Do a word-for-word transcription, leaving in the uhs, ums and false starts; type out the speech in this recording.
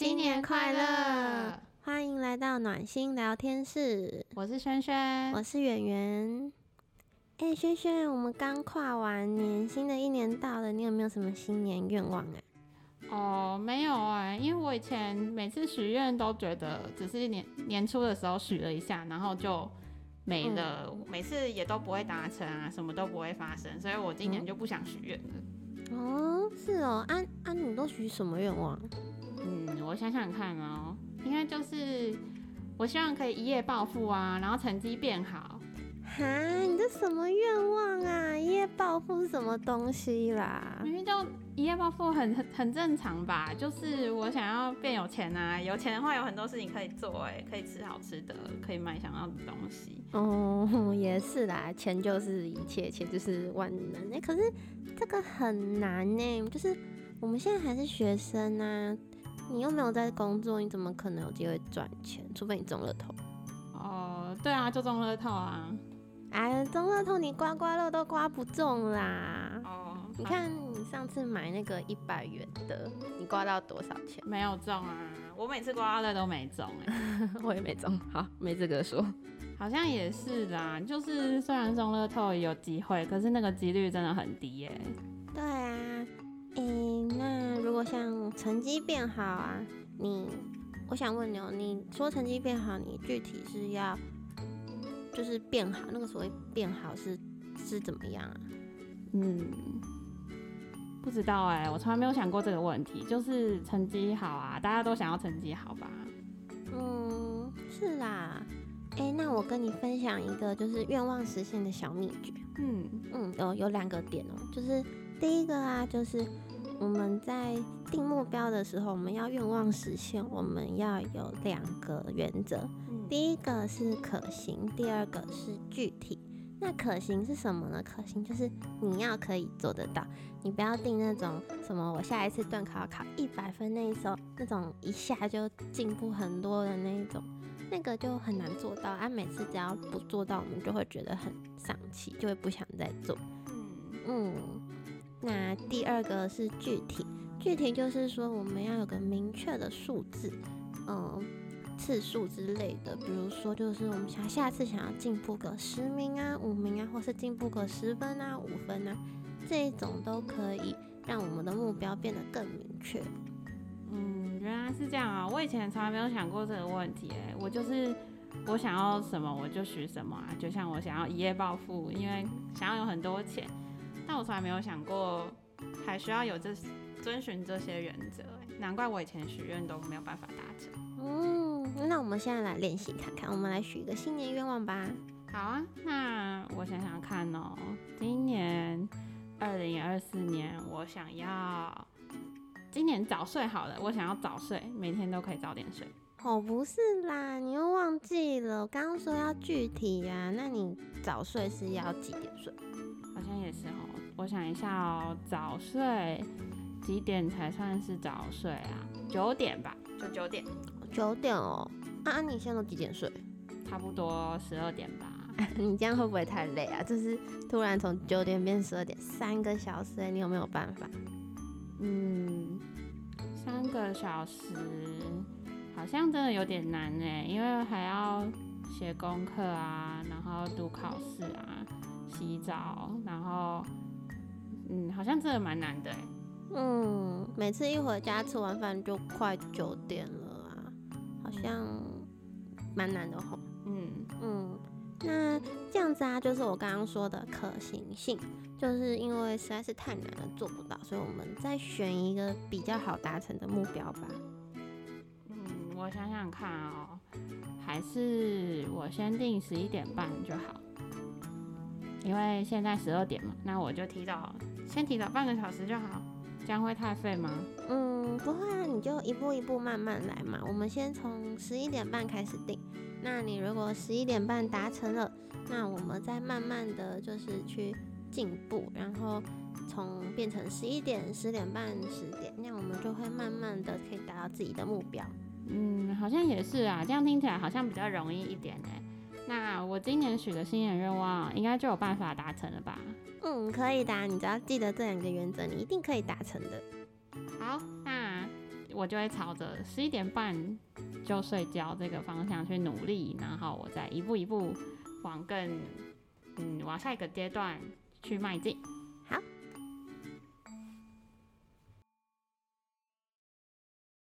新年快乐！欢迎来到暖心聊天室，我是萱萱，我是圆圆。哎，萱萱，我们刚跨完年，新的一年到了，你有没有什么新年愿望啊？哦，没有哎、欸，因为我以前每次许愿都觉得只是 年, 年初的时候许了一下，然后就没了、嗯，每次也都不会达成啊，什么都不会发生，所以我今年就不想许愿了。哦，是哦，啊啊，你都许什么愿望？嗯，我想想看哦，应该就是我希望可以一夜暴富啊，然后成绩变好。哈，你这什么愿望啊？一夜暴富是什么东西啦？明明就一夜暴富很很正常吧，就是我想要变有钱啊，有钱的话有很多事情可以做、欸，哎，可以吃好吃的，可以买想要的东西。哦，也是啦，钱就是一切，钱就是万能。哎、欸，可是这个很难呢、欸，就是我们现在还是学生啊，你又没有在工作，你怎么可能有机会赚钱？除非你中乐透。哦，对啊，就中乐透啊。哎呀，中乐透你刮刮乐都刮不中啦！哦，你看你上次买那个一百元的，你刮到多少钱？没有中啊！我每次刮刮乐都没中哎、欸，我也没中，好，没资格说。好像也是啦，就是虽然中乐透有机会，可是那个几率真的很低耶、欸。对啊，哎、欸，那如果像成绩变好啊，你，我想问你哦，你说成绩变好，你具体是要？就是变好，那个所谓变好是是怎么样啊？嗯，不知道哎、欸，我从来没有想过这个问题。就是成绩好啊，大家都想要成绩好吧？嗯，是啦。哎、欸，那我跟你分享一个就是愿望实现的小秘诀。嗯嗯，有有两个点哦、喔，就是第一个啊，就是我们在定目标的时候，我们要愿望实现，我们要有两个原则。第一个是可行，第二个是具体。那可行是什么呢？可行就是你要可以做得到，你不要定那种什么我下一次段考考一百分那一种，那种一下就进步很多的那一种，那个就很难做到啊。每次只要不做到，我们就会觉得很丧气，就会不想再做。嗯，那第二个是具体，具体就是说我们要有个明确的数字，嗯。次数之类的，比如说就是我们想下次想要进步个十名啊、五名啊，或是进步个十分啊、五分啊，这一种都可以让我们的目标变得更明确。嗯，原来是这样啊！我以前从来没有想过这个问题哎、欸，我就是我想要什么我就许什么啊，就像我想要一夜暴富，因为想要有很多钱，但我从来没有想过还需要有这遵循这些原则、欸，难怪我以前许愿都没有办法达成。嗯，那我们现在来练习看看，我们来许一个新年愿望吧。好啊，那我想想看哦，今年二零二四年，我想要今年早睡好了，我想要早睡，每天都可以早点睡。哦，不是啦，你又忘记了，我刚刚说要具体啊，那你早睡是要几点睡？好像也是哦，我想一下哦，早睡几点才算是早睡啊？九点吧，就九点。九点哦，啊，你现在都几点睡？差不多十二点吧。你这样会不会太累啊？就是突然从九点变十二点，三个小时、欸，你有没有办法？嗯，三个小时好像真的有点难哎、欸，因为还要写功课啊，然后读考试啊，洗澡，然后嗯，好像真的蛮难的哎、欸。嗯，每次一回家吃完饭就快九点了。好像蛮难的吼，嗯嗯，那这样子啊，就是我刚刚说的可行性，就是因为实在是太难了，做不到，所以我们再选一个比较好达成的目标吧。嗯，我想想看哦，还是我先定十一点半就好，因为现在十二点嘛，那我就提早，先提早半个小时就好。这样会太废吗？嗯，不会啊，你就一步一步慢慢来嘛。我们先从十一点半开始定，那你如果十一点半达成了，那我们再慢慢的就是去进步，然后从变成十一点、十点半、十点，那我们就会慢慢的可以达到自己的目标。嗯，好像也是啊，这样听起来好像比较容易一点哎、欸。那我今年许的新年愿望应该就有办法达成了吧？嗯，可以的，你只要记得这两个原则，你一定可以达成的。好，那我就会朝着十一点半就睡觉这个方向去努力，然后我再一步一步往更嗯往下一个阶段去迈进。